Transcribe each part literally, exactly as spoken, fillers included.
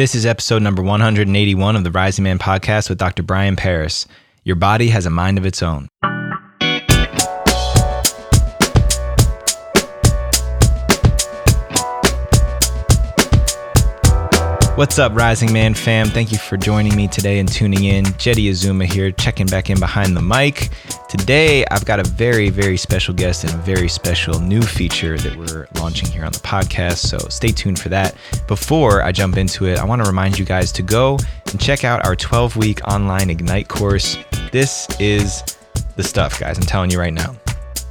This is episode number one hundred eighty-one of the Rising Man podcast with Doctor Brian Paris. Your body has a mind of its own. What's up, Rising Man fam? Thank you for joining me today and tuning in. Jetty Azuma here, checking back in behind the mic. Today, I've got a very, very special guest and a very special new feature that we're launching here on the podcast, so stay tuned for that. Before I jump into it, I want to remind you guys to go and check out our twelve-week online Ignite course. This is the stuff, guys. I'm telling you right now.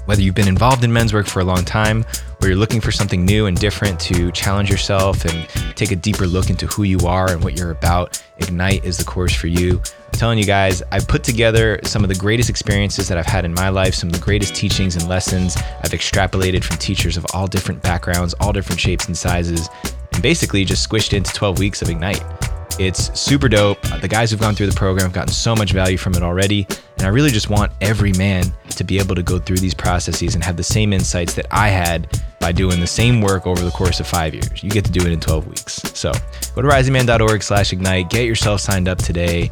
Whether you've been involved in men's work for a long time, or you're looking for something new and different to challenge yourself and take a deeper look into who you are and what you're about, Ignite is the course for you. I'm telling you guys, I put together some of the greatest experiences that I've had in my life, some of the greatest teachings and lessons I've extrapolated from teachers of all different backgrounds, all different shapes and sizes, and basically just squished into twelve weeks of Ignite. It's super dope. The guys who've gone through the program have gotten so much value from it already. And I really just want every man to be able to go through these processes and have the same insights that I had by doing the same work over the course of five years. You get to do it in twelve weeks. So go to risingman.org slash ignite, get yourself signed up today.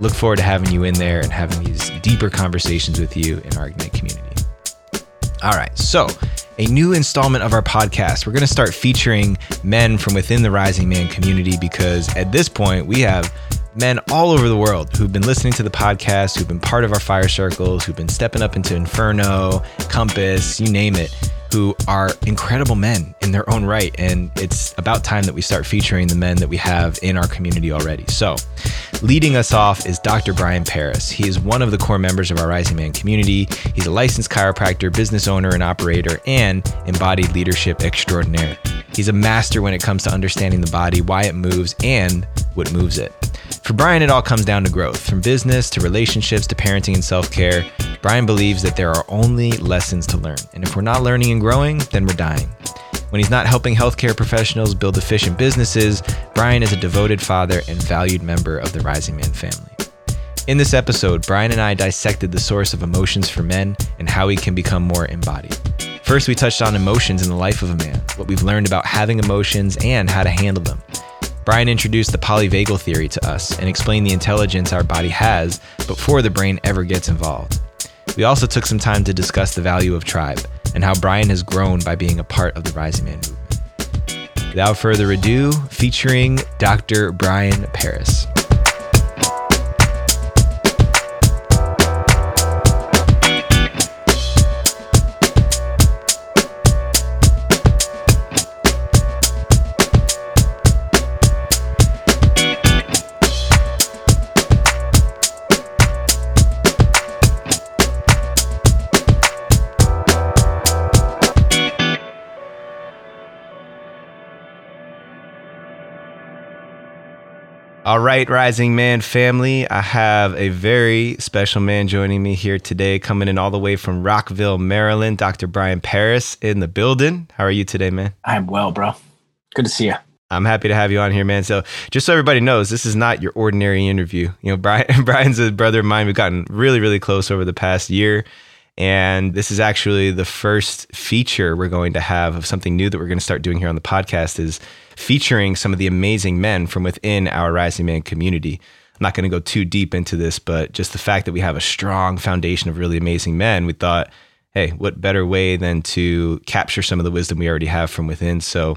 Look forward to having you in there and having these deeper conversations with you in our Ignite community. All right, so a new installment of our podcast. We're going to start featuring men from within the Rising Man community because at this point we have men all over the world who've been listening to the podcast, who've been part of our fire circles, who've been stepping up into Inferno, Compass, you name it, who are incredible men in their own right. And it's about time that we start featuring the men that we have in our community already. So leading us off is Doctor Brian Paris. He is one of the core members of our Rising Man community. He's a licensed chiropractor, business owner and operator, and embodied leadership extraordinaire. He's a master when it comes to understanding the body, why it moves, and what moves it. For Brian, it all comes down to growth, from business to relationships to parenting and self-care. Brian believes that there are only lessons to learn, and if we're not learning and growing, then we're dying. When he's not helping healthcare professionals build efficient businesses, Brian is a devoted father and valued member of the Rising Man family. In this episode, Brian and I dissected the source of emotions for men and how he can become more embodied. First, we touched on emotions in the life of a man, what we've learned about having emotions and how to handle them. Brian introduced the polyvagal theory to us and explained the intelligence our body has before the brain ever gets involved. We also took some time to discuss the value of Tribe and how Brian has grown by being a part of the Rising Man movement. Without further ado, featuring Doctor Brian Paris. All right, Rising Man family, I have a very special man joining me here today, coming in all the way from Rockville, Maryland, Doctor Brian Paris in the building. How are you today, man? I'm well, bro. Good to see you. I'm happy to have you on here, man. So just so everybody knows, this is not your ordinary interview. You know, Brian, Brian's a brother of mine. We've gotten really, really close over the past year. And this is actually the first feature we're going to have of something new that we're going to start doing here on the podcast, is featuring some of the amazing men from within our Rising Man community. I'm not going to go too deep into this, but just the fact that we have a strong foundation of really amazing men, we thought, hey, what better way than to capture some of the wisdom we already have from within? So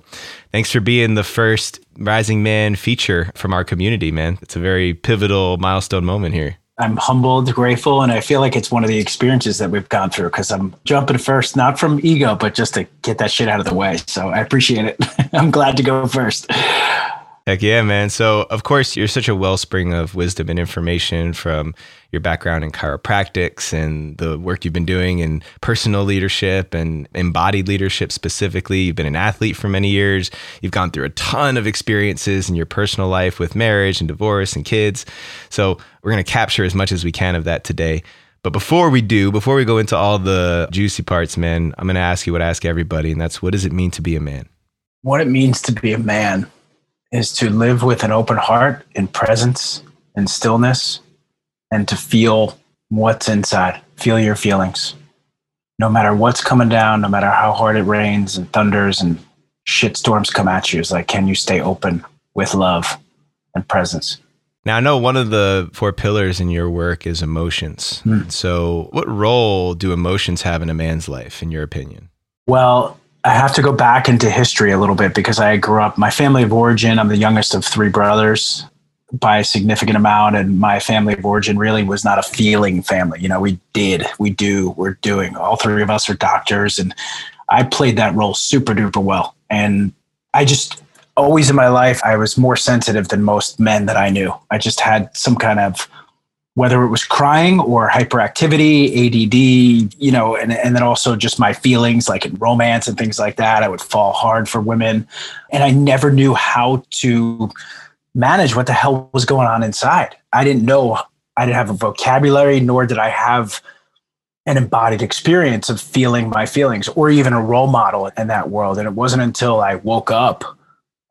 thanks for being the first Rising Man feature from our community, man. It's a very pivotal milestone moment here. I'm humbled, grateful, and I feel like it's one of the experiences that we've gone through because I'm jumping first, not from ego, but just to get that shit out of the way. So I appreciate it. I'm glad to go first. Heck yeah, man. So of course, you're such a wellspring of wisdom and information from your background in chiropractics and the work you've been doing in personal leadership and embodied leadership specifically. You've been an athlete for many years. You've gone through a ton of experiences in your personal life with marriage and divorce and kids. So we're going to capture as much as we can of that today. But before we do, before we go into all the juicy parts, man, I'm going to ask you what I ask everybody, and that's, what does it mean to be a man? What it means to be a man is to live with an open heart in presence and stillness, and to feel what's inside, feel your feelings. No matter what's coming down, no matter how hard it rains and thunders and shitstorms come at you, it's like, can you stay open with love and presence. Now, I know one of the four pillars in your work is emotions. Mm. So what role do emotions have in a man's life, in your opinion? Well, I have to go back into history a little bit because I grew up, my family of origin, I'm the youngest of three brothers by a significant amount. And my family of origin really was not a feeling family. You know, we did, we do, we're doing. All three of us are doctors. And I played that role super duper well. And I just always in my life, I was more sensitive than most men that I knew. I just had some kind of, whether it was crying or hyperactivity, A D D, you know, and, and then also just my feelings, like in romance and things like that, I would fall hard for women. And I never knew how to manage what the hell was going on inside. I didn't know, I didn't have a vocabulary, nor did I have an embodied experience of feeling my feelings or even a role model in that world. And it wasn't until I woke up,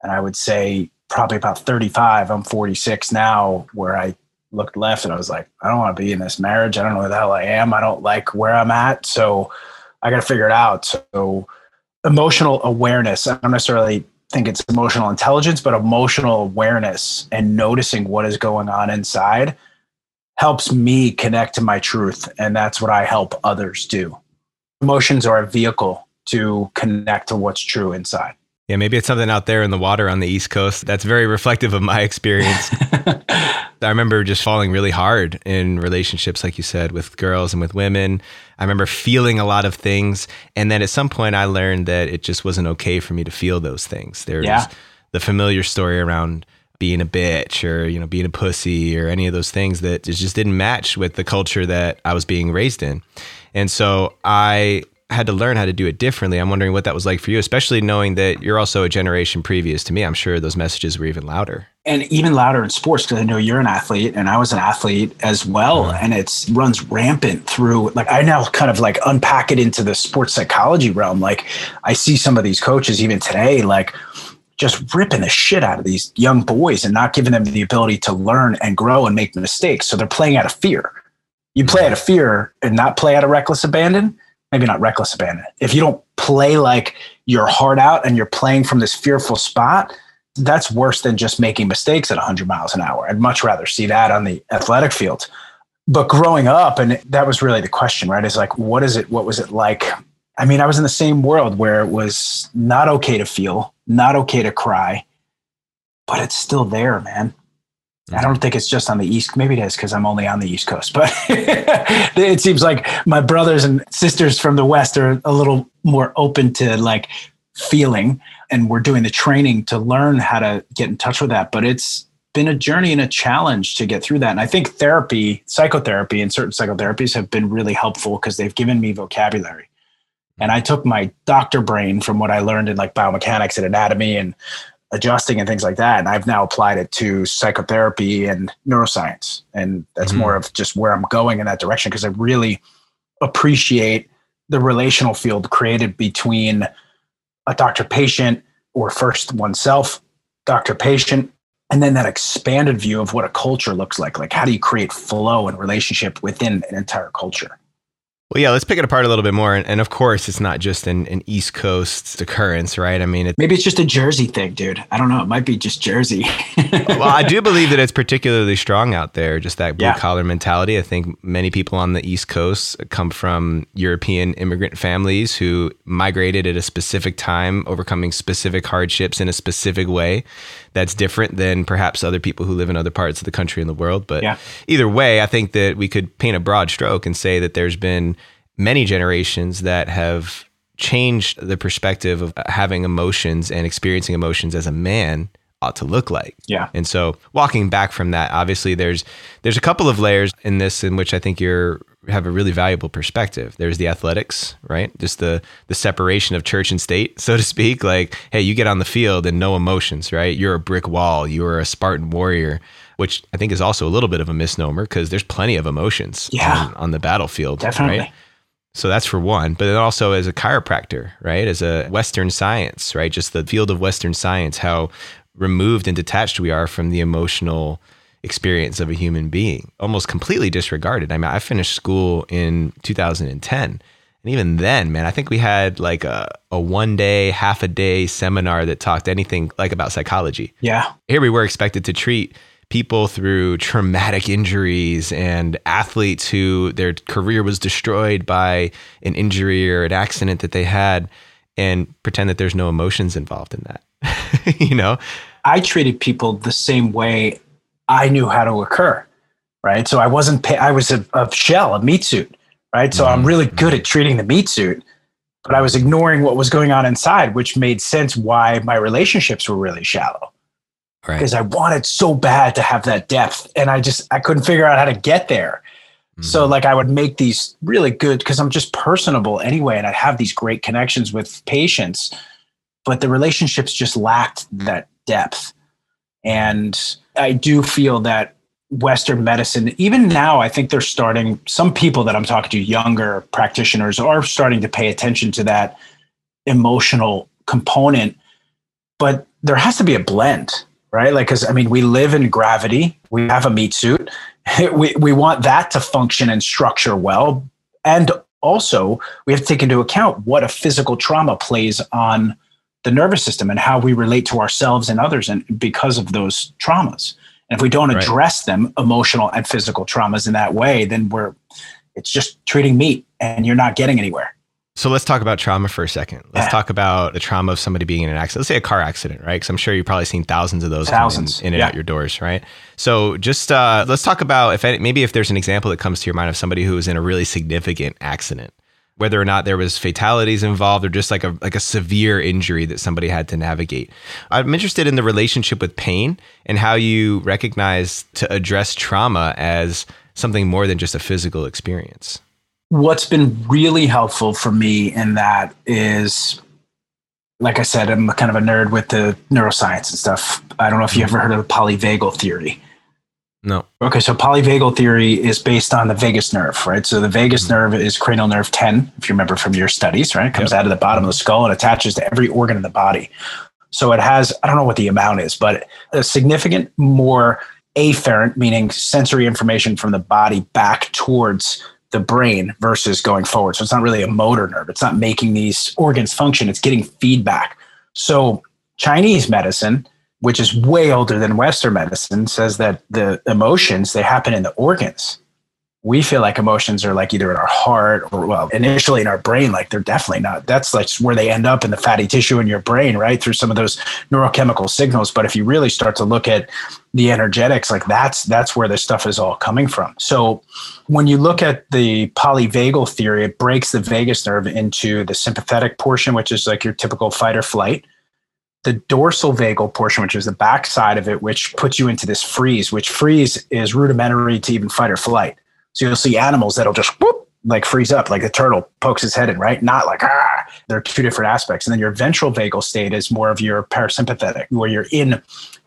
and I would say probably about thirty-five, I'm forty-six now, where I looked left and I was like, I don't want to be in this marriage. I don't know who the hell I am. I don't like where I'm at. So I got to figure it out. So emotional awareness, I don't necessarily think it's emotional intelligence, but emotional awareness and noticing what is going on inside helps me connect to my truth. And that's what I help others do. Emotions are a vehicle to connect to what's true inside. Yeah, maybe it's something out there in the water on the East Coast. That's very reflective of my experience. I remember just falling really hard in relationships, like you said, with girls and with women. I remember feeling a lot of things. And then at some point I learned that it just wasn't okay for me to feel those things. There was yeah. the familiar story around being a bitch or, you know, being a pussy or any of those things that just didn't match with the culture that I was being raised in. And so I had to learn how to do it differently. I'm wondering what that was like for you, especially knowing that you're also a generation previous to me. I'm sure those messages were even louder. And even louder in sports, because I know you're an athlete and I was an athlete as well. Mm-hmm. And it's runs rampant through, like I now kind of like unpack it into the sports psychology realm. Like I see some of these coaches even today, like just ripping the shit out of these young boys and not giving them the ability to learn and grow and make mistakes. So they're playing out of fear. You play mm-hmm. out of fear and not play out of reckless abandon. Maybe not reckless abandon. If you don't play like your heart out and you're playing from this fearful spot, that's worse than just making mistakes at one hundred miles an hour. I'd much rather see that on the athletic field. But growing up, and that was really the question, right? Is like, what is it? What was it like? I mean, I was in the same world where it was not okay to feel, not okay to cry, but it's still there, man. I don't think it's just on the East. Maybe it is because I'm only on the East Coast, but it seems like my brothers and sisters from the West are a little more open to like feeling. And we're doing the training to learn how to get in touch with that. But it's been a journey and a challenge to get through that. And I think therapy, psychotherapy and certain psychotherapies have been really helpful because they've given me vocabulary. And I took my doctor brain from what I learned in like biomechanics and anatomy and adjusting and things like that. And I've now applied it to psychotherapy and neuroscience. And that's mm-hmm. more of just where I'm going in that direction because I really appreciate the relational field created between a doctor-patient or first oneself, doctor-patient, and then that expanded view of what a culture looks like. Like how do you create flow and relationship within an entire culture? Well, yeah, let's pick it apart a little bit more. And, and of course, it's not just an, an East Coast occurrence, right? I mean, it, maybe it's just a Jersey thing, dude. I don't know. It might be just Jersey. Well, I do believe that it's particularly strong out there, just that blue yeah. collar mentality. I think many people on the East Coast come from European immigrant families who migrated at a specific time, overcoming specific hardships in a specific way that's different than perhaps other people who live in other parts of the country and the world. But yeah. either way, I think that we could paint a broad stroke and say that there's been many generations that have changed the perspective of having emotions and experiencing emotions as a man ought to look like. Yeah. And so walking back from that, obviously there's there's a couple of layers in this in which I think you're have a really valuable perspective. There's the athletics, right? Just the the separation of church and state, so to speak. Like, hey, you get on the field and no emotions, right? You're a brick wall. You are a Spartan warrior, which I think is also a little bit of a misnomer because there's plenty of emotions yeah. on, on the battlefield. Definitely. Right? So that's for one, but then also as a chiropractor, right? As a Western science, right? Just the field of Western science, how removed and detached we are from the emotional experience of a human being, almost completely disregarded. I mean, I finished school in two thousand ten. And even then, man, I think we had like a, a one day, half a day seminar that talked anything like about psychology. Yeah. Here we were expected to treat people through traumatic injuries and athletes who their career was destroyed by an injury or an accident that they had, and pretend that there's no emotions involved in that. You know, I treated people the same way I knew how to occur. Right. So I wasn't, pay- I was a, a shell, a meat suit. Right. So mm-hmm. I'm really good at treating the meat suit, but I was ignoring what was going on inside, which made sense why my relationships were really shallow. Right. Because I wanted so bad to have that depth. And I just, I couldn't figure out how to get there. Mm-hmm. So like I would make these really good, because I'm just personable anyway. And I have these great connections with patients, but the relationships just lacked that depth. And I do feel that Western medicine, even now, I think they're starting, some people that I'm talking to, younger practitioners, are starting to pay attention to that emotional component, but there has to be a blend, right? Like, cause I mean, we live in gravity, we have a meat suit. We, we want that to function and structure well. And also we have to take into account what a physical trauma plays on the nervous system and how we relate to ourselves and others. And because of those traumas, and if we don't address right. them, emotional and physical traumas in that way, then we're, it's just treating meat and you're not getting anywhere. So let's talk about trauma for a second. Let's yeah. talk about the trauma of somebody being in an accident. Let's say a car accident, right? Because I'm sure you've probably seen thousands of those thousands. in, in and yeah. out your doors, right? So just uh, let's talk about, if any, maybe if there's an example that comes to your mind of somebody who was in a really significant accident, whether or not there was fatalities involved or just like a like a severe injury that somebody had to navigate. I'm interested in the relationship with pain and how you recognize to address trauma as something more than just a physical experience. What's been really helpful for me in that is, like I said, I'm kind of a nerd with the neuroscience and stuff. I don't know if you ever heard of the polyvagal theory. No. Okay. So polyvagal theory is based on the vagus nerve, right? So the vagus mm-hmm. nerve is cranial nerve ten, if you remember from your studies, right? It comes yep. out of the bottom of the skull and attaches to every organ in the body. So it has, I don't know what the amount is, but a significant more afferent, meaning sensory information from the body back towards the brain versus going forward. So it's not really a motor nerve. It's not making these organs function. It's getting feedback. So Chinese medicine, which is way older than Western medicine, says that the emotions, they happen in the organs. We feel like emotions are like either in our heart or, well, initially in our brain, like they're definitely not. That's like where they end up in the fatty tissue in your brain, right? Through some of those neurochemical signals. But if you really start to look at the energetics, like that's, that's where this stuff is all coming from. So when you look at the polyvagal theory, it breaks the vagus nerve into the sympathetic portion, which is like your typical fight or flight. The dorsal vagal portion, which is the back side of it, which puts you into this freeze, which freeze is rudimentary to even fight or flight. So you'll see animals that'll just whoop, like freeze up, like the turtle pokes his head in, right? Not like, ah, there are two different aspects. And then your ventral vagal state is more of your parasympathetic, where you're in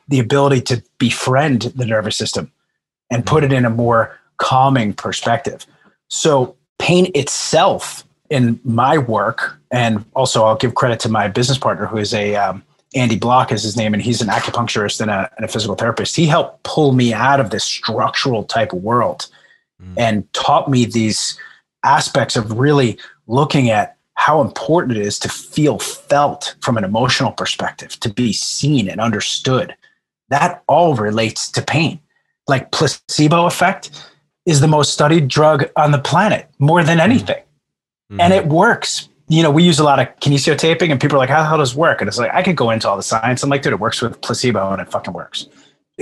the ability to befriend the nervous system and put it in a more calming perspective. So pain itself in my work, and also I'll give credit to my business partner who is a, um, Andy Block is his name, and he's an acupuncturist and a, and a physical therapist. He helped pull me out of this structural type of world mm. and taught me these aspects of really looking at how important it is to feel felt from an emotional perspective, to be seen and understood. That all relates to pain. Like placebo effect is the most studied drug on the planet, more than anything. Mm. And it works. You know, we use a lot of kinesiotaping and people are like, how the hell does it work? And it's like, I could go into all the science. I'm like, dude, it works with placebo and it fucking works.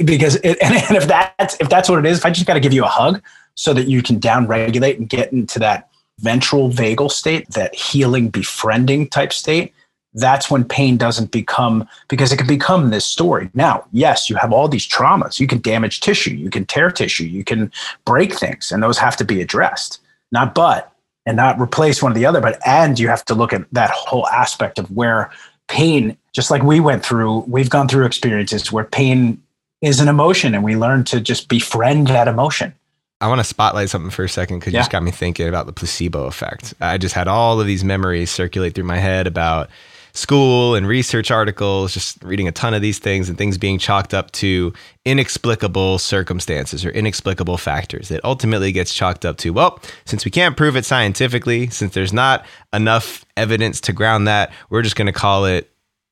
Because it, and, and if that's, if that's what it is, if I just got to give you a hug so that you can downregulate and get into that ventral vagal state, that healing, befriending type state, that's when pain doesn't become, because it can become this story. Now, yes, you have all these traumas. You can damage tissue. You can tear tissue. You can break things. And those have to be addressed. Not but. And not replace one or the other, but and you have to look at that whole aspect of where pain, just like we went through, we've gone through experiences where pain is an emotion and we learn to just befriend that emotion. I want to spotlight something for a second because yeah. you just got me thinking about the placebo effect. I just had all of these memories circulate through my head about school and research articles, just reading a ton of these things, and things being chalked up to inexplicable circumstances or inexplicable factors that ultimately gets chalked up to, well, since we can't prove it scientifically, since there's not enough evidence to ground that, we're just going to call it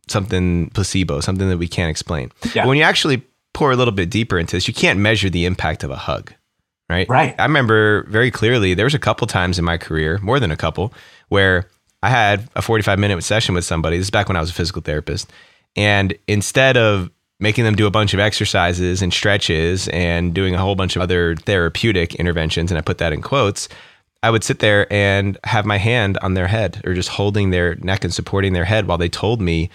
something placebo, something that we can't explain. Yeah. But when you actually pour a little bit deeper into this, you can't measure the impact of a hug. Right. Right. I remember very clearly there was a couple times in my career, more than a couple, where I had a forty-five minute session with somebody. This is back when I was a physical therapist. And instead of making them do a bunch of exercises and stretches and doing a whole bunch of other therapeutic interventions, and I put that in quotes, I would sit there and have my hand on their head or just holding their neck and supporting their head while they told me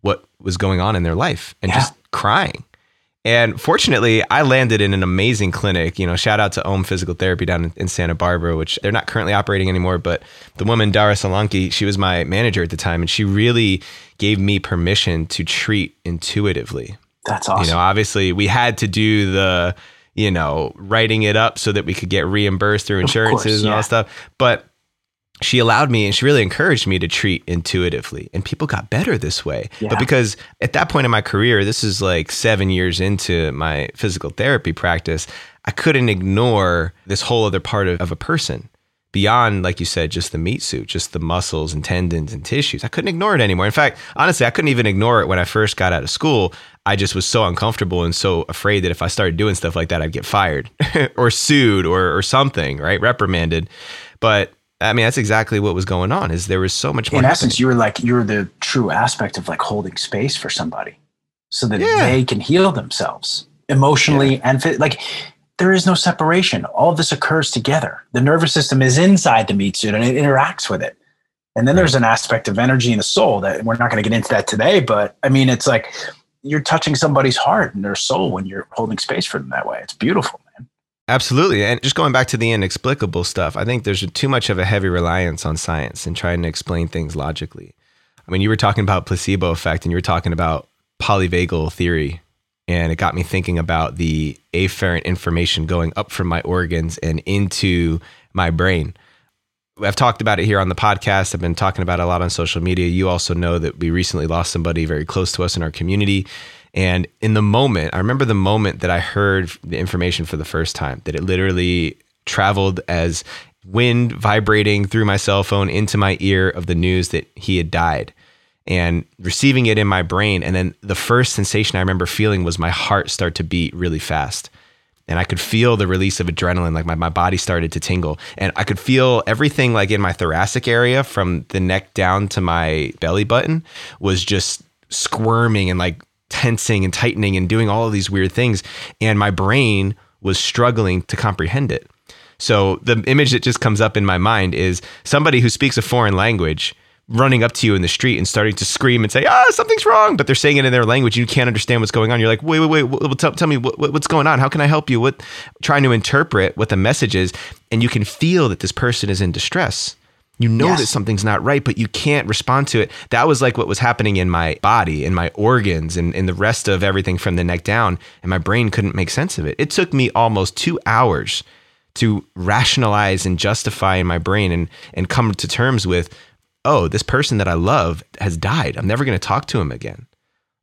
what was going on in their life and yeah. just crying. And fortunately, I landed in an amazing clinic. You know, shout out to Ohm Physical Therapy down in, in Santa Barbara, which they're not currently operating anymore. But the woman, Dara Solanke, she was my manager at the time, and she really gave me permission to treat intuitively. That's awesome. You know, obviously, we had to do the, you know, writing it up so that we could get reimbursed through insurances of course, yeah. and all that stuff. But she allowed me and she really encouraged me to treat intuitively, and people got better this way. Yeah. But because at that point in my career, this is like seven years into my physical therapy practice, I couldn't ignore this whole other part of, of a person beyond, like you said, just the meat suit, just the muscles and tendons and tissues. I couldn't ignore it anymore. In fact, honestly, I couldn't even ignore it when I first got out of school. I just was so uncomfortable and so afraid that if I started doing stuff like that, I'd get fired or sued or, or something, right? Reprimanded. But I mean, that's exactly what was going on, is there was so much more. In essence, you were like, you were the true aspect of like holding space for somebody so that yeah. they can heal themselves emotionally yeah. and fit. Like there is no separation. All of this occurs together. The nervous system is inside the meat suit and it interacts with it. And then right. there's an aspect of energy in the soul that we're not going to get into that today. But I mean, it's like you're touching somebody's heart and their soul when you're holding space for them that way. It's beautiful. Absolutely. And just going back to the inexplicable stuff, I think there's too much of a heavy reliance on science and trying to explain things logically. I mean, you were talking about placebo effect and you were talking about polyvagal theory. And it got me thinking about the afferent information going up from my organs and into my brain. I've talked about it here on the podcast. I've been talking about it a lot on social media. You also know that we recently lost somebody very close to us in our community. And in the moment, I remember the moment that I heard the information for the first time, that it literally traveled as wind vibrating through my cell phone into my ear of the news that he had died and receiving it in my brain. And then the first sensation I remember feeling was my heart start to beat really fast. And I could feel the release of adrenaline, like my, my body started to tingle. And I could feel everything like in my thoracic area from the neck down to my belly button was just squirming and like tensing and tightening and doing all of these weird things. And my brain was struggling to comprehend it. So the image that just comes up in my mind is somebody who speaks a foreign language running up to you in the street and starting to scream and say, ah, something's wrong. But they're saying it in their language. You can't understand what's going on. You're like, wait, wait, wait, well, tell, tell me what, what's going on. How can I help you? What, trying to interpret what the message is. And you can feel that this person is in distress. You know yes. that something's not right, but you can't respond to it. That was like what was happening in my body, in my organs, and in the rest of everything from the neck down. And my brain couldn't make sense of it. It took me almost two hours to rationalize and justify in my brain and, and come to terms with, oh, this person that I love has died. I'm never going to talk to him again.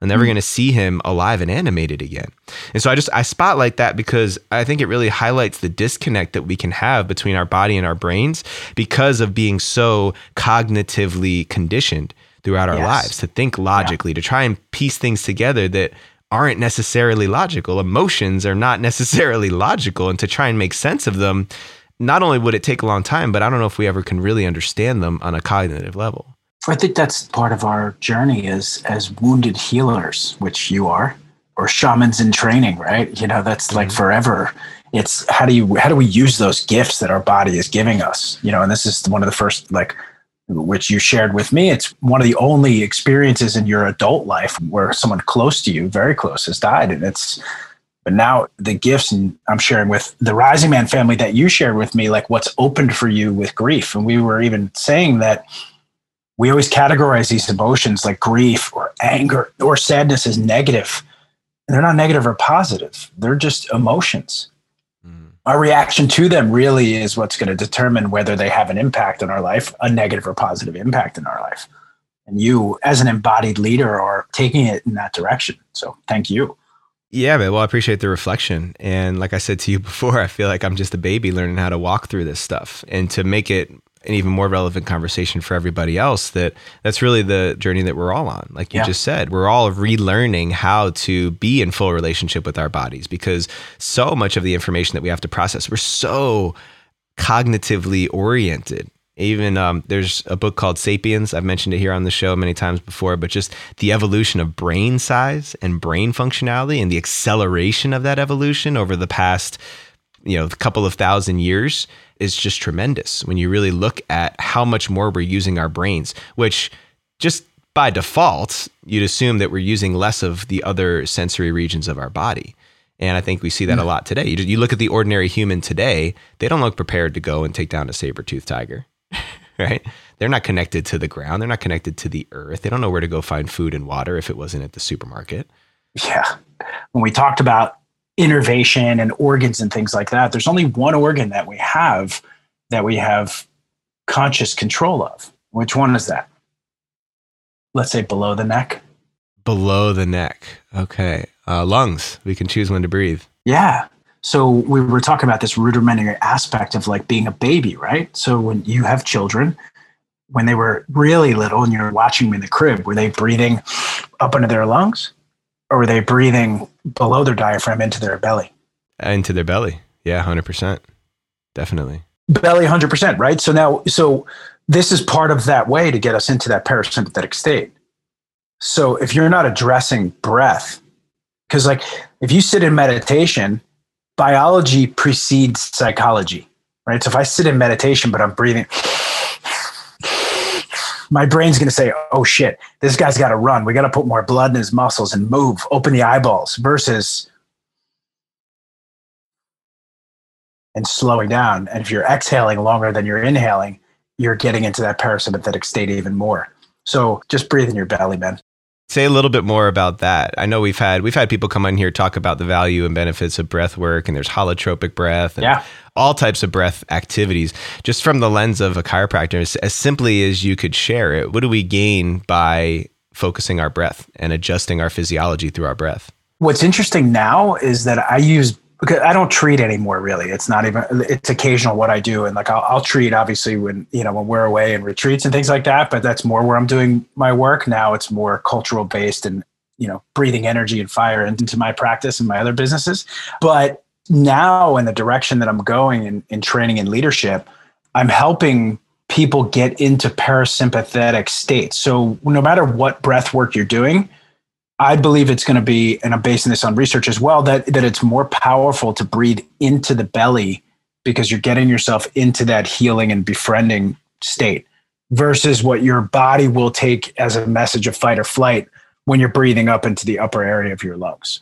I'm never mm-hmm. going to see him alive and animated again. And so I just, I spotlight that because I think it really highlights the disconnect that we can have between our body and our brains because of being so cognitively conditioned throughout our yes. lives to think logically, yeah. to try and piece things together that aren't necessarily logical. Emotions are not necessarily logical. And to try and make sense of them, not only would it take a long time, but I don't know if we ever can really understand them on a cognitive level. I think that's part of our journey as, as wounded healers, which you are, or shamans in training, right? You know, that's like forever. It's how do you, how do we use those gifts that our body is giving us? You know, and this is one of the first, like, which you shared with me. It's one of the only experiences in your adult life where someone close to you, very close, has died. And it's, but now the gifts, and I'm sharing with the Rising Man family that you shared with me, like what's opened for you with grief. And we were even saying that, we always categorize these emotions like grief or anger or sadness as negative. And they're not negative or positive. They're just emotions. Mm. Our reaction to them really is what's going to determine whether they have an impact in our life, a negative or positive impact in our life. and you as an embodied leader are taking it in that direction. So thank you. Yeah, man. Well, I appreciate the reflection. And like I said to you before, I feel like I'm just a baby learning how to walk through this stuff, and to make it an even more relevant conversation for everybody else, that that's really the journey that we're all on. Like you yeah. just said, we're all relearning how to be in full relationship with our bodies, because so much of the information that we have to process, we're so cognitively oriented. Even um, there's a book called Sapiens. I've mentioned it here on the show many times before, but just the evolution of brain size and brain functionality and the acceleration of that evolution over the past, you know, couple of thousand years is just tremendous when you really look at how much more we're using our brains, which just by default, you'd assume that we're using less of the other sensory regions of our body. And I think we see that a lot today. You, you look at the ordinary human today, they don't look prepared to go and take down a saber-toothed tiger, right? They're not connected to the ground. They're not connected to the earth. They don't know where to go find food and water if it wasn't at the supermarket. Yeah. When we talked about innervation and organs and things like that, there's only one organ that we have that we have conscious control of. Which one is that? Let's say below the neck. Below the neck. Okay. Uh, lungs. We can choose when to breathe. Yeah. So we were talking about this rudimentary aspect of like being a baby, right? So when you have children, when they were really little and you're watching them in the crib, were they breathing up into their lungs? Or were they breathing below their diaphragm into their belly? Into their belly. Yeah, one hundred percent. Definitely. Belly one hundred percent, right? So now, so this is part of that way to get us into that parasympathetic state. So if you're not addressing breath, because like if you sit in meditation, biology precedes psychology, right? So if I sit in meditation, but I'm breathing, my brain's going to say, oh shit, this guy's got to run. We got to put more blood in his muscles and move, open the eyeballs, versus and slowing down. And if you're exhaling longer than you're inhaling, you're getting into that parasympathetic state even more. So just breathe in your belly, man. Say a little bit more about that. I know we've had we've had people come in here talk about the value and benefits of breath work, and there's holotropic breath and yeah. all types of breath activities. Just from the lens of a chiropractor, as, as simply as you could share it, what do we gain by focusing our breath and adjusting our physiology through our breath? What's interesting now is that I use, because I don't treat anymore, really. It's not even, it's occasional what I do. And like I'll, I'll treat obviously when, you know, when we're away and retreats and things like that, but that's more where I'm doing my work. Now it's more cultural based and, you know, breathing energy and fire into my practice and my other businesses. But now in the direction that I'm going in, in training and leadership, I'm helping people get into parasympathetic states. So no matter what breath work you're doing, I believe it's going to be, and I'm basing this on research as well, that, that it's more powerful to breathe into the belly because you're getting yourself into that healing and befriending state versus what your body will take as a message of fight or flight when you're breathing up into the upper area of your lungs.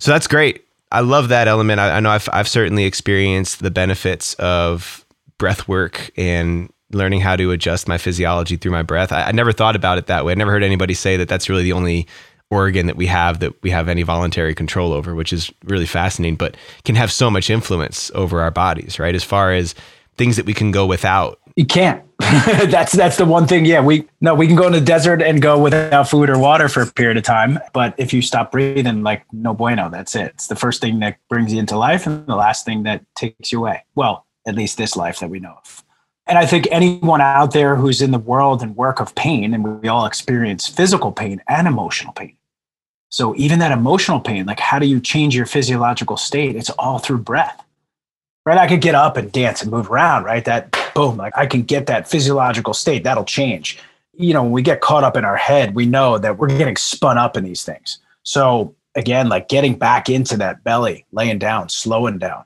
So that's great. I love that element. I, I know I've, I've certainly experienced the benefits of breath work and learning how to adjust my physiology through my breath. I, I never thought about it that way. I never heard anybody say that that's really the only organ that we have that we have any voluntary control over, which is really fascinating, but can have so much influence over our bodies, right? As far as things that we can go without. You can't. that's that's the one thing. Yeah, we no, we can go in the desert and go without food or water for a period of time. But if you stop breathing, like no bueno, that's it. It's the first thing that brings you into life and the last thing that takes you away. Well, at least this life that we know of. And I think anyone out there who's in the world and work of pain, and we all experience physical pain and emotional pain. So even that emotional pain, like how do you change your physiological state? It's all through breath, right? I could get up and dance and move around, right? That boom, like I can get that physiological state. That'll change. You know, when we get caught up in our head, we know that we're getting spun up in these things. So again, like getting back into that belly, laying down, slowing down,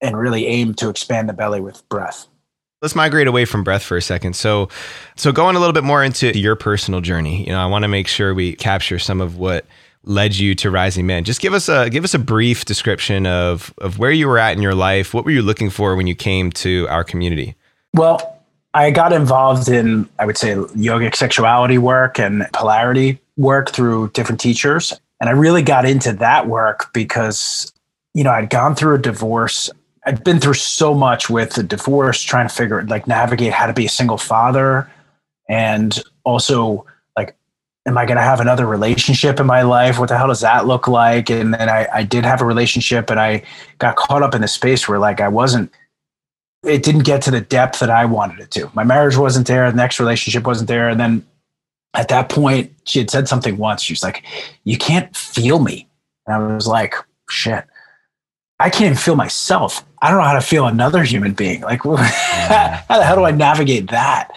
and really aim to expand the belly with breath. Let's migrate away from breath for a second. So, so going a little bit more into your personal journey, you know, I want to make sure we capture some of what led you to Rising Man. Just give us a, give us a brief description of, of where you were at in your life. What were you looking for when you came to our community? Well, I got involved in, I would say, yogic sexuality work and polarity work through different teachers. And I really got into that work because, you know, I'd gone through a divorce. I've been through so much with the divorce, trying to figure like navigate how to be a single father And also, like, am I going to have another relationship in my life? What the hell does that look like? And then I, I did have a relationship, and I got caught up in the space where, like, I wasn't, it didn't get to the depth that I wanted it to. My marriage wasn't there. The next relationship wasn't there. And then at that point, she had said something once. She was like, you can't feel me. And I was like, shit, I can't even feel myself. I don't know how to feel another human being. Like, yeah. how the hell do I navigate that?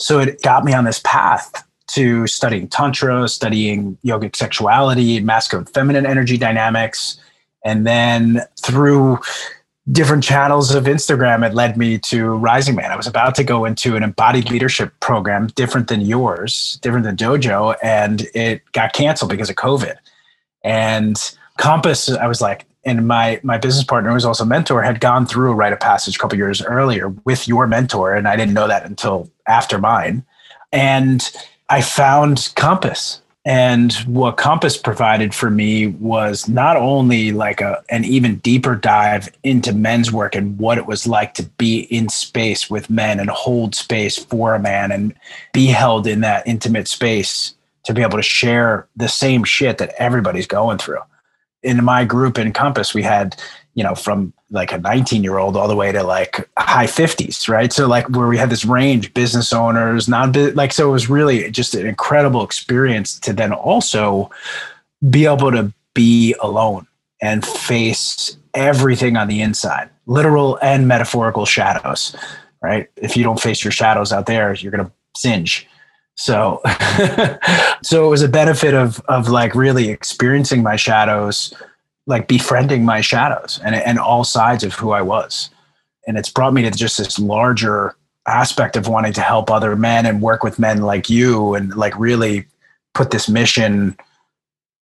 So it got me on this path to studying Tantra, studying yogic sexuality, masculine, feminine energy dynamics. And then through different channels of Instagram, it led me to Rising Man. I was about to go into an embodied leadership program, different than yours, different than Dojo, and it got canceled because of COVID. And Compass, I was like, and my my business partner, who was also a mentor, had gone through a rite of passage a couple of years earlier with your mentor, and I didn't know that until after mine. And I found Compass. And what Compass provided for me was not only like a, an even deeper dive into men's work and what it was like to be in space with men and hold space for a man and be held in that intimate space to be able to share the same shit that everybody's going through. In my group in Compass, we had, you know, from like a nineteen year old all the way to like high fifties, right? So like where we had this range, business owners, non like, so it was really just an incredible experience to then also be able to be alone and face everything on the inside, literal and metaphorical shadows, right? If you don't face your shadows out there, you're going to singe. So, so it was a benefit of, of like really experiencing my shadows, like befriending my shadows and, and all sides of who I was. And it's brought me to just this larger aspect of wanting to help other men and work with men like you and like really put this mission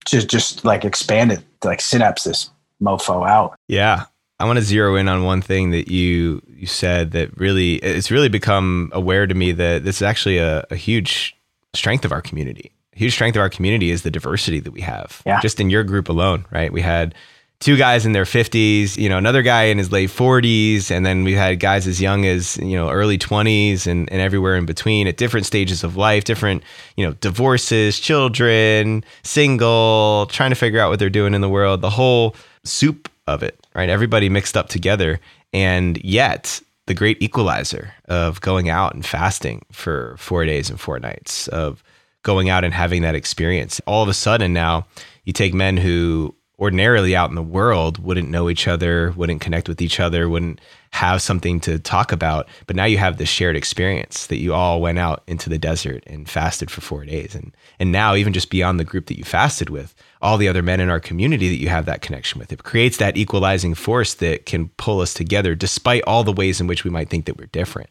to just like expand it, to like synapse this mofo out. Yeah. I want to zero in on one thing that you, you said that really, it's really become aware to me that this is actually a, a huge strength of our community. Huge strength of our community is the diversity that we have. Yeah. Just in your group alone, right? We had two guys in their fifties, you know, another guy in his late forties, and then we had guys as young as, you know, early twenties and, and everywhere in between at different stages of life, different, you know, divorces, children, single, trying to figure out what they're doing in the world, the whole soup of it, right? Everybody mixed up together. And yet the great equalizer of going out and fasting for four days and four nights, of going out and having that experience. All of a sudden now you take men who ordinarily out in the world wouldn't know each other, wouldn't connect with each other, wouldn't have something to talk about. But now you have this shared experience that you all went out into the desert and fasted for four days. And, and now even just beyond the group that you fasted with, all the other men in our community that you have that connection with, it creates that equalizing force that can pull us together despite all the ways in which we might think that we're different.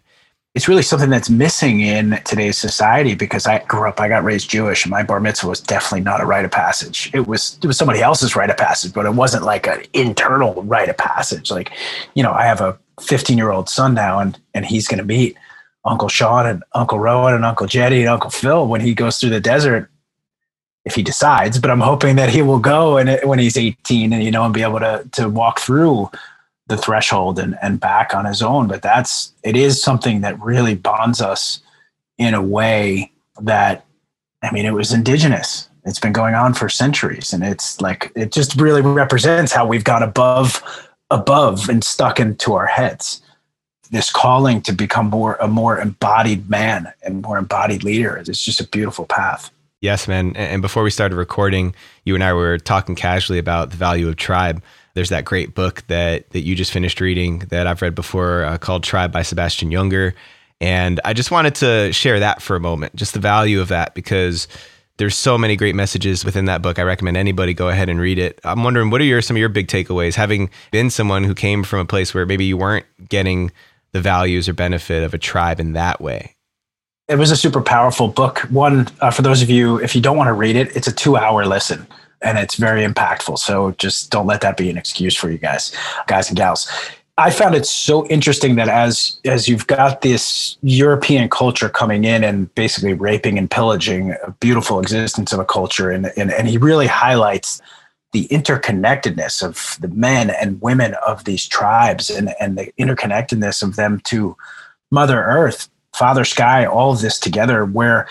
It's really something that's missing in today's society because I grew up, I got raised Jewish, and my bar mitzvah was definitely not a rite of passage. It was it was somebody else's rite of passage, but it wasn't like an internal rite of passage. Like, you know, I have a fifteen-year-old son now, and and he's going to meet Uncle Sean and Uncle Rowan and Uncle Jetty and Uncle Phil when he goes through the desert, if he decides. But I'm hoping that he will go and when he's eighteen and, you know, and be able to to walk through the threshold and, and back on his own. But that's, it is something that really bonds us in a way that, I mean, it was indigenous. It's been going on for centuries, and it's like, it just really represents how we've got above, above and stuck into our heads, this calling to become more, a more embodied man and more embodied leader. It's just a beautiful path. Yes, man. And before we started recording, you and I were talking casually about the value of tribe. There's that great book that that you just finished reading that I've read before uh, called Tribe by Sebastian Junger. And I just wanted to share that for a moment, just the value of that, because there's so many great messages within that book. I recommend anybody go ahead and read it. I'm wondering, what are your some of your big takeaways, having been someone who came from a place where maybe you weren't getting the values or benefit of a tribe in that way? It was a super powerful book. One, uh, for those of you, if you don't want to read it, it's a two hour listen. And it's very impactful. So just don't let that be an excuse for you guys, guys and gals. I found it so interesting that as as you've got this European culture coming in and basically raping and pillaging a beautiful existence of a culture, and and, and he really highlights the interconnectedness of the men and women of these tribes and, and the interconnectedness of them to Mother Earth Father Sky, all of this together, where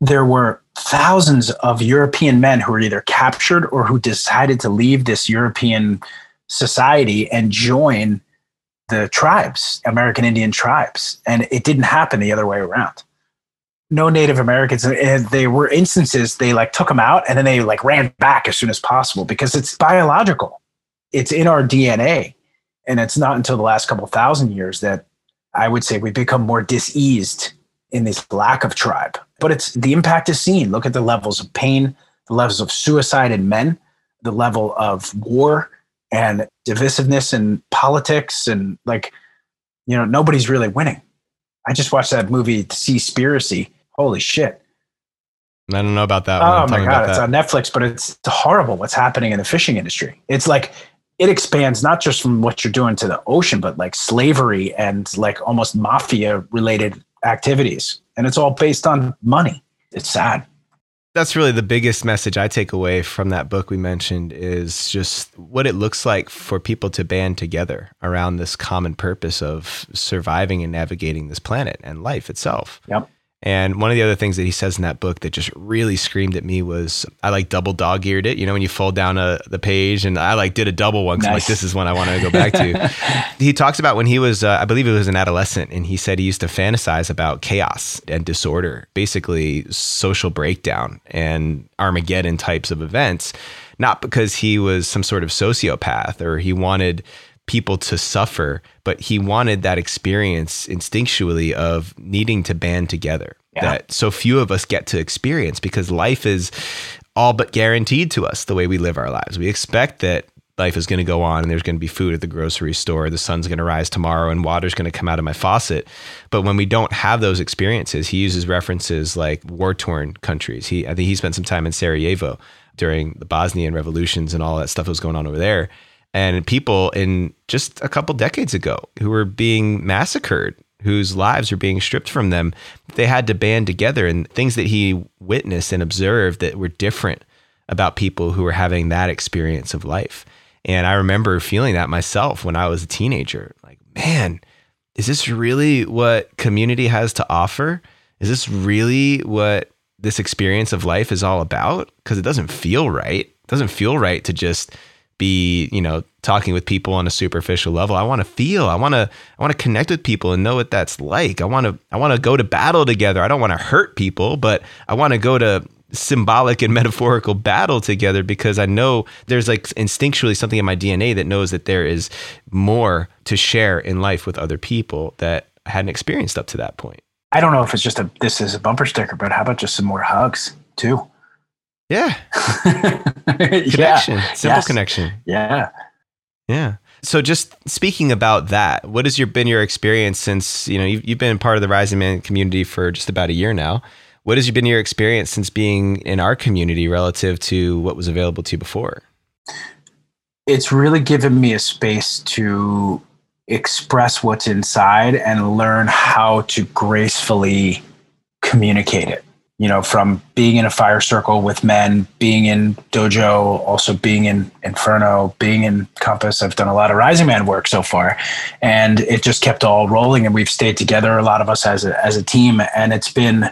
there were thousands of European men who were either captured or who decided to leave this European society and join the tribes, American Indian tribes. And it didn't happen the other way around. No Native Americans. And there were instances they like took them out and then they like ran back as soon as possible because it's biological. It's in our D N A. And it's not until the last couple thousand years that I would say we've become more diseased in this lack of tribe. But it's the impact is seen. Look at the levels of pain, the levels of suicide in men, the level of war and divisiveness in politics. And like, you know, nobody's really winning. I just watched that movie, Sea Spiracy. Holy shit. I don't know about that. Oh my God, it's on Netflix, but it's horrible what's happening in the fishing industry. It's like, it expands not just from what you're doing to the ocean, but like slavery and like almost mafia related activities. And it's all based on money. It's sad. That's really the biggest message I take away from that book we mentioned is just what it looks like for people to band together around this common purpose of surviving and navigating this planet and life itself. Yep. And one of the other things that he says in that book that just really screamed at me was, I like double dog eared it. You know, when you fold down a, the page, and I like did a double one. Nice. I'm like, this is one I want to go back to. He talks about when he was, uh, I believe it was an adolescent, and he said he used to fantasize about chaos and disorder, basically social breakdown and Armageddon types of events, not because he was some sort of sociopath or he wanted people to suffer, but he wanted that experience instinctually of needing to band together. Yeah. That so few of us get to experience because life is all but guaranteed to us the way we live our lives. We expect that life is going to go on and there's going to be food at the grocery store, the sun's going to rise tomorrow and water's going to come out of my faucet. But when we don't have those experiences, he uses references like war-torn countries. He, I think he spent some time in Sarajevo during the Bosnian revolutions and all that stuff that was going on over there. And people in just a couple decades ago who were being massacred, whose lives were being stripped from them, they had to band together. And things that he witnessed and observed that were different about people who were having that experience of life. And I remember feeling that myself when I was a teenager. Like, man, is this really what community has to offer? Is this really what this experience of life is all about? Because it doesn't feel right. It doesn't feel right to just be, you know, talking with people on a superficial level. I want to feel, I want to, I want to connect with people and know what that's like. I want to, I want to go to battle together. I don't want to hurt people, but I want to go to symbolic and metaphorical battle together because I know there's like instinctually something in my D N A that knows that there is more to share in life with other people that I hadn't experienced up to that point. I don't know if it's just a, this is a bumper sticker, but how about just some more hugs too? Yeah. Connection. Yeah. Simple yes. Connection. Yeah. Yeah. So just speaking about that, what has your, been your experience since, you know, you've, you've been part of the Rising Man community for just about a year now. What has been your experience since being in our community relative to what was available to you before? It's really given me a space to express what's inside and learn how to gracefully communicate it. You know, from being in a fire circle with men, being in Dojo, also being in Inferno, being in Compass. I've done a lot of Rising Man work so far, and it just kept all rolling. And we've stayed together, a lot of us as a, as a team, and it's been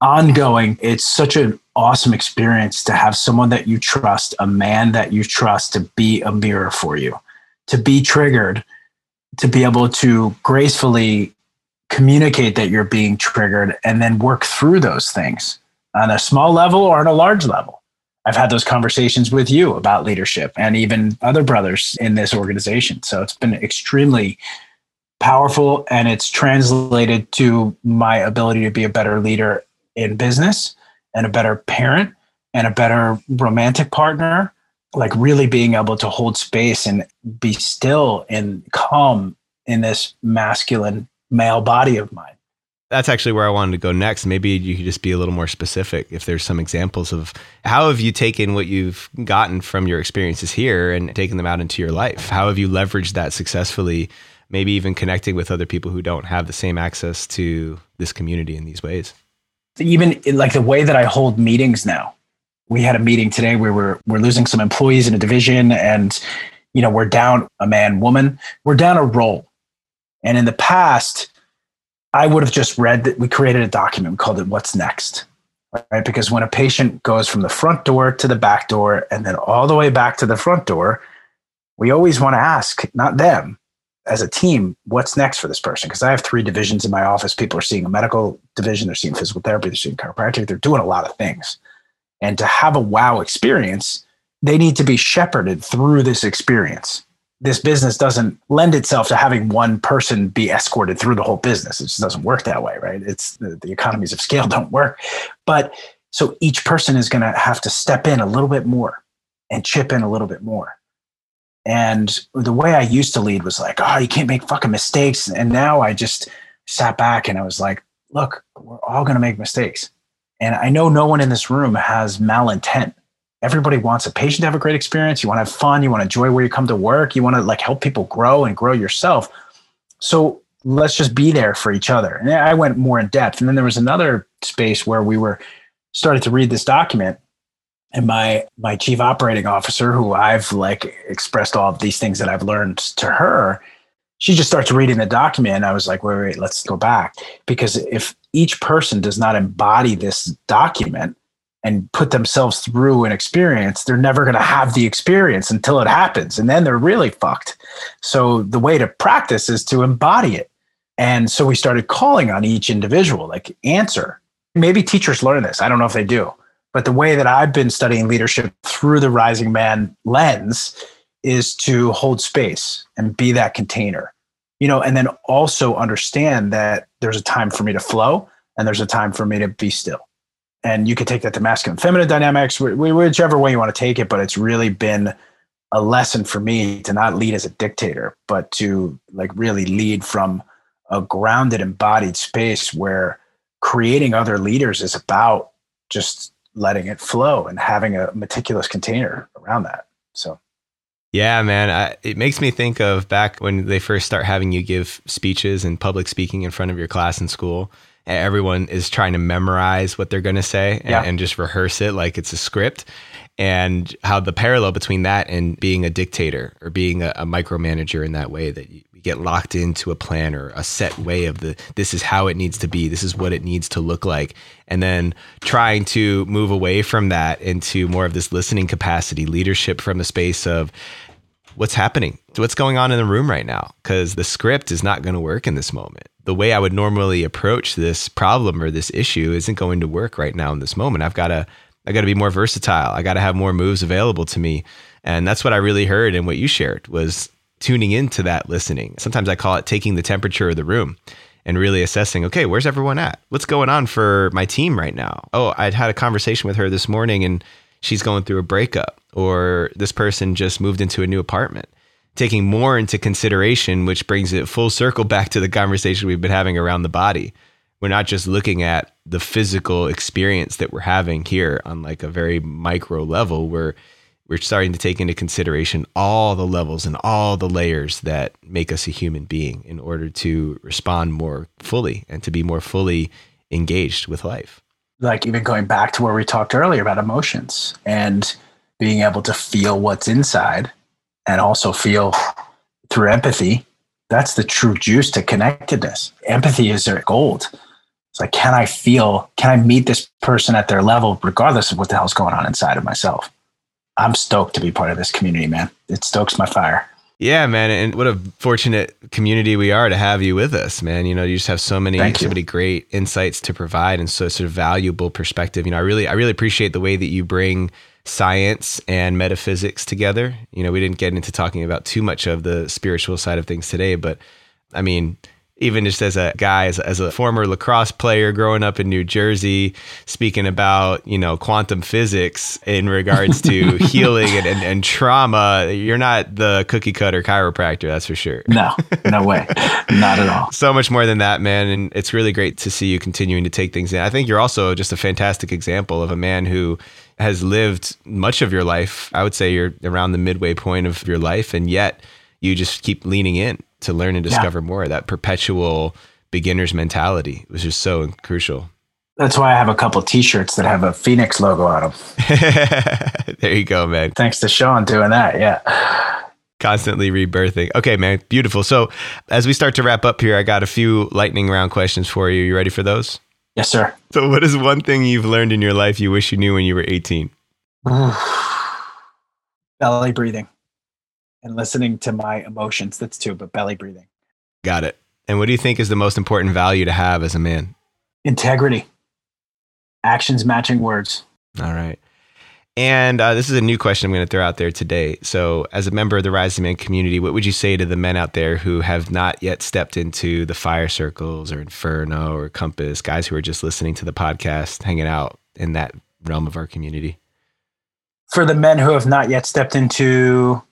ongoing. It's such an awesome experience to have someone that you trust, a man that you trust to be a mirror for you, to be triggered, to be able to gracefully communicate that you're being triggered and then work through those things on a small level or on a large level. I've had those conversations with you about leadership and even other brothers in this organization. So it's been extremely powerful, and it's translated to my ability to be a better leader in business and a better parent and a better romantic partner, like really being able to hold space and be still and calm in this masculine male body of mine. That's actually where I wanted to go next. Maybe you could just be a little more specific if there's some examples of how have you taken what you've gotten from your experiences here and taken them out into your life? How have you leveraged that successfully, maybe even connecting with other people who don't have the same access to this community in these ways? Even in like the way that I hold meetings now. We had a meeting today where we're, we're losing some employees in a division, and you know, we're down a man, woman, we're down a role. And in the past, I would have just read that we created a document, we called it What's Next, right? Because when a patient goes from the front door to the back door and then all the way back to the front door, we always want to ask, not them, as a team, what's next for this person? Because I have three divisions in my office. People are seeing a medical division, they're seeing physical therapy, they're seeing chiropractic, they're doing a lot of things. And to have a wow experience, they need to be shepherded through this experience. This business doesn't lend itself to having one person be escorted through the whole business. It just doesn't work that way, right? It's the, the economies of scale don't work. But so each person is going to have to step in a little bit more and chip in a little bit more. And the way I used to lead was like, oh, you can't make fucking mistakes. And now I just sat back and I was like, look, we're all going to make mistakes. And I know no one in this room has malintent. Everybody wants a patient to have a great experience. You want to have fun. You want to enjoy where you come to work. You want to like help people grow and grow yourself. So let's just be there for each other. And I went more in depth. And then there was another space where we were started to read this document. And my my chief operating officer, who I've like expressed all of these things that I've learned to her, she just starts reading the document. And I was like, wait, wait, let's go back. Because if each person does not embody this document and put themselves through an experience, they're never going to have the experience until it happens. And then they're really fucked. So the way to practice is to embody it. And so we started calling on each individual, like answer. Maybe teachers learn this. I don't know if they do. But the way that I've been studying leadership through the Rising Man lens is to hold space and be that container, you know, and then also understand that there's a time for me to flow and there's a time for me to be still. And you can take that to masculine, feminine dynamics, whichever way you want to take it. But it's really been a lesson for me to not lead as a dictator, but to like really lead from a grounded, embodied space where creating other leaders is about just letting it flow and having a meticulous container around that. So, yeah, man, I, it makes me think of back when they first start having you give speeches and public speaking in front of your class in school. Everyone is trying to memorize what they're going to say and, yeah. and just rehearse it like it's a script, and how the parallel between that and being a dictator or being a, a micromanager in that way, that you get locked into a plan or a set way of the, this is how it needs to be. This is what it needs to look like. And then trying to move away from that into more of this listening capacity, leadership from a space of what's happening, what's going on in the room right now, because the script is not going to work in this moment. The way I would normally approach this problem or this issue isn't going to work right now in this moment. I've got to, I got to be more versatile. I got to have more moves available to me. And that's what I really heard. And what you shared was tuning into that listening. Sometimes I call it taking the temperature of the room and really assessing, okay, where's everyone at? What's going on for my team right now? Oh, I'd had a conversation with her this morning and she's going through a breakup, or this person just moved into a new apartment. Taking more into consideration, which brings it full circle back to the conversation we've been having around the body. We're not just looking at the physical experience that we're having here on like a very micro level. We're, we're starting to take into consideration all the levels and all the layers that make us a human being in order to respond more fully and to be more fully engaged with life. Like even going back to where we talked earlier about emotions and being able to feel what's inside and also feel through empathy. That's the true juice to connectedness. Empathy is their gold. It's like, can I feel, can I meet this person at their level, regardless of what the hell's going on inside of myself? I'm stoked to be part of this community, man. It stokes my fire. Yeah, man. And what a fortunate community we are to have you with us, man. You know, you just have so many, so many great insights to provide and so sort of valuable perspective. You know, I really, I really appreciate the way that you bring science and metaphysics together. You know, we didn't get into talking about too much of the spiritual side of things today, but I mean, even just as a guy, as a, as a former lacrosse player growing up in New Jersey, speaking about, you know, quantum physics in regards to healing and, and, and trauma, you're not the cookie cutter chiropractor, that's for sure. No, no way. Not at all. So much more than that, man. And it's really great to see you continuing to take things in. I think you're also just a fantastic example of a man who has lived much of your life. I would say you're around the midway point of your life, and yet you just keep leaning in to learn and discover yeah. more. That perpetual beginner's mentality was just so crucial. That's why I have a couple of t-shirts that have a Phoenix logo on them. There you go, man. Thanks to Sean doing that. Yeah. constantly rebirthing. Okay, man. Beautiful. So as we start to wrap up here, I got a few lightning round questions for you. You ready for those? Yes, sir. So what is one thing you've learned in your life you wish you knew when you were eighteen? Belly breathing and listening to my emotions. That's two, but belly breathing. Got it. And what do you think is the most important value to have as a man? Integrity. Actions matching words. All right. And uh, this is a new question I'm going to throw out there today. So as a member of the Rising Man community, what would you say to the men out there who have not yet stepped into the fire circles or Inferno or Compass, guys who are just listening to the podcast, hanging out in that realm of our community? For the men who have not yet stepped into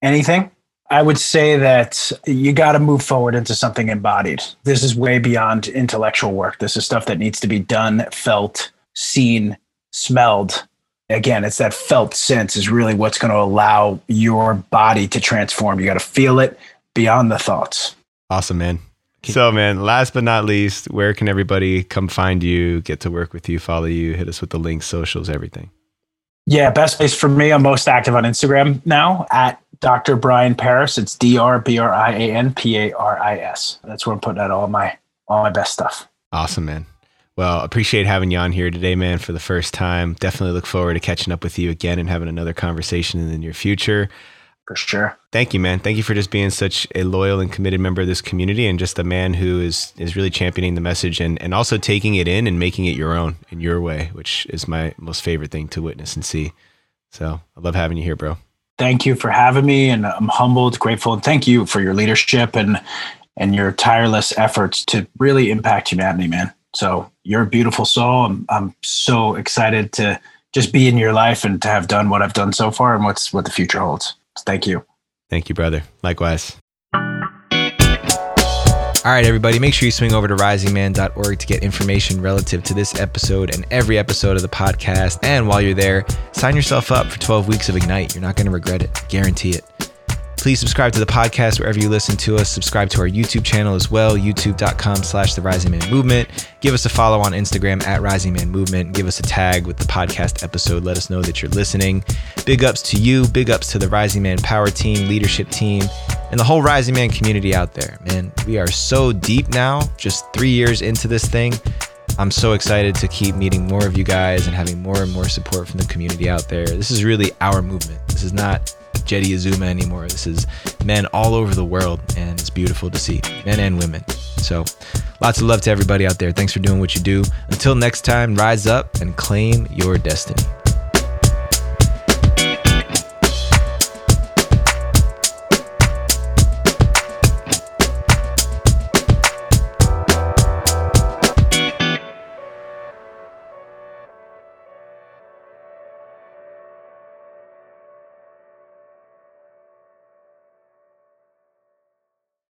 anything, I would say that you got to move forward into something embodied. This is way beyond intellectual work. This is stuff that needs to be done, felt, seen, smelled. Again, it's that felt sense is really what's going to allow your body to transform. You got to feel it beyond the thoughts. Awesome, man. So, man, last but not least, where can everybody come find you, get to work with you, follow you, hit us with the links, socials, everything? Yeah, best place for me. I'm most active on Instagram now at Doctor Brian Paris. It's D R B R I A N P A R I S. That's where I'm putting out all my all my best stuff. Awesome, man. Well, appreciate having you on here today, man, for the first time. Definitely look forward to catching up with you again and having another conversation in the near future. For sure. Thank you, man. Thank you for just being such a loyal and committed member of this community and just a man who is is really championing the message and, and also taking it in and making it your own in your way, which is my most favorite thing to witness and see. So I love having you here, bro. Thank you for having me. And I'm humbled, grateful. And thank you for your leadership and and your tireless efforts to really impact humanity, man. So you're a beautiful soul. I'm, I'm so excited to just be in your life and to have done what I've done so far and what's what the future holds. So thank you. Thank you, brother. Likewise. All right, everybody, make sure you swing over to rising man dot org to get information relative to this episode and every episode of the podcast. And while you're there, sign yourself up for twelve weeks of Ignite. You're not going to regret it. Guarantee it. Please subscribe to the podcast wherever you listen to us. Subscribe to our YouTube channel as well, youtube.com slash the Rising Man Movement. Give us a follow on Instagram at Rising Man Movement. Give us a tag with the podcast episode. Let us know that you're listening. Big ups to you. Big ups to the Rising Man Power Team, leadership team, and the whole Rising Man community out there. Man, we are so deep now, just three years into this thing. I'm so excited to keep meeting more of you guys and having more and more support from the community out there. This is really our movement. This is not Jetty Azuma anymore. This is men all over the world, and it's beautiful to see, men and women. So lots of love to everybody out there. Thanks for doing what you do. Until next time, rise up and claim your destiny.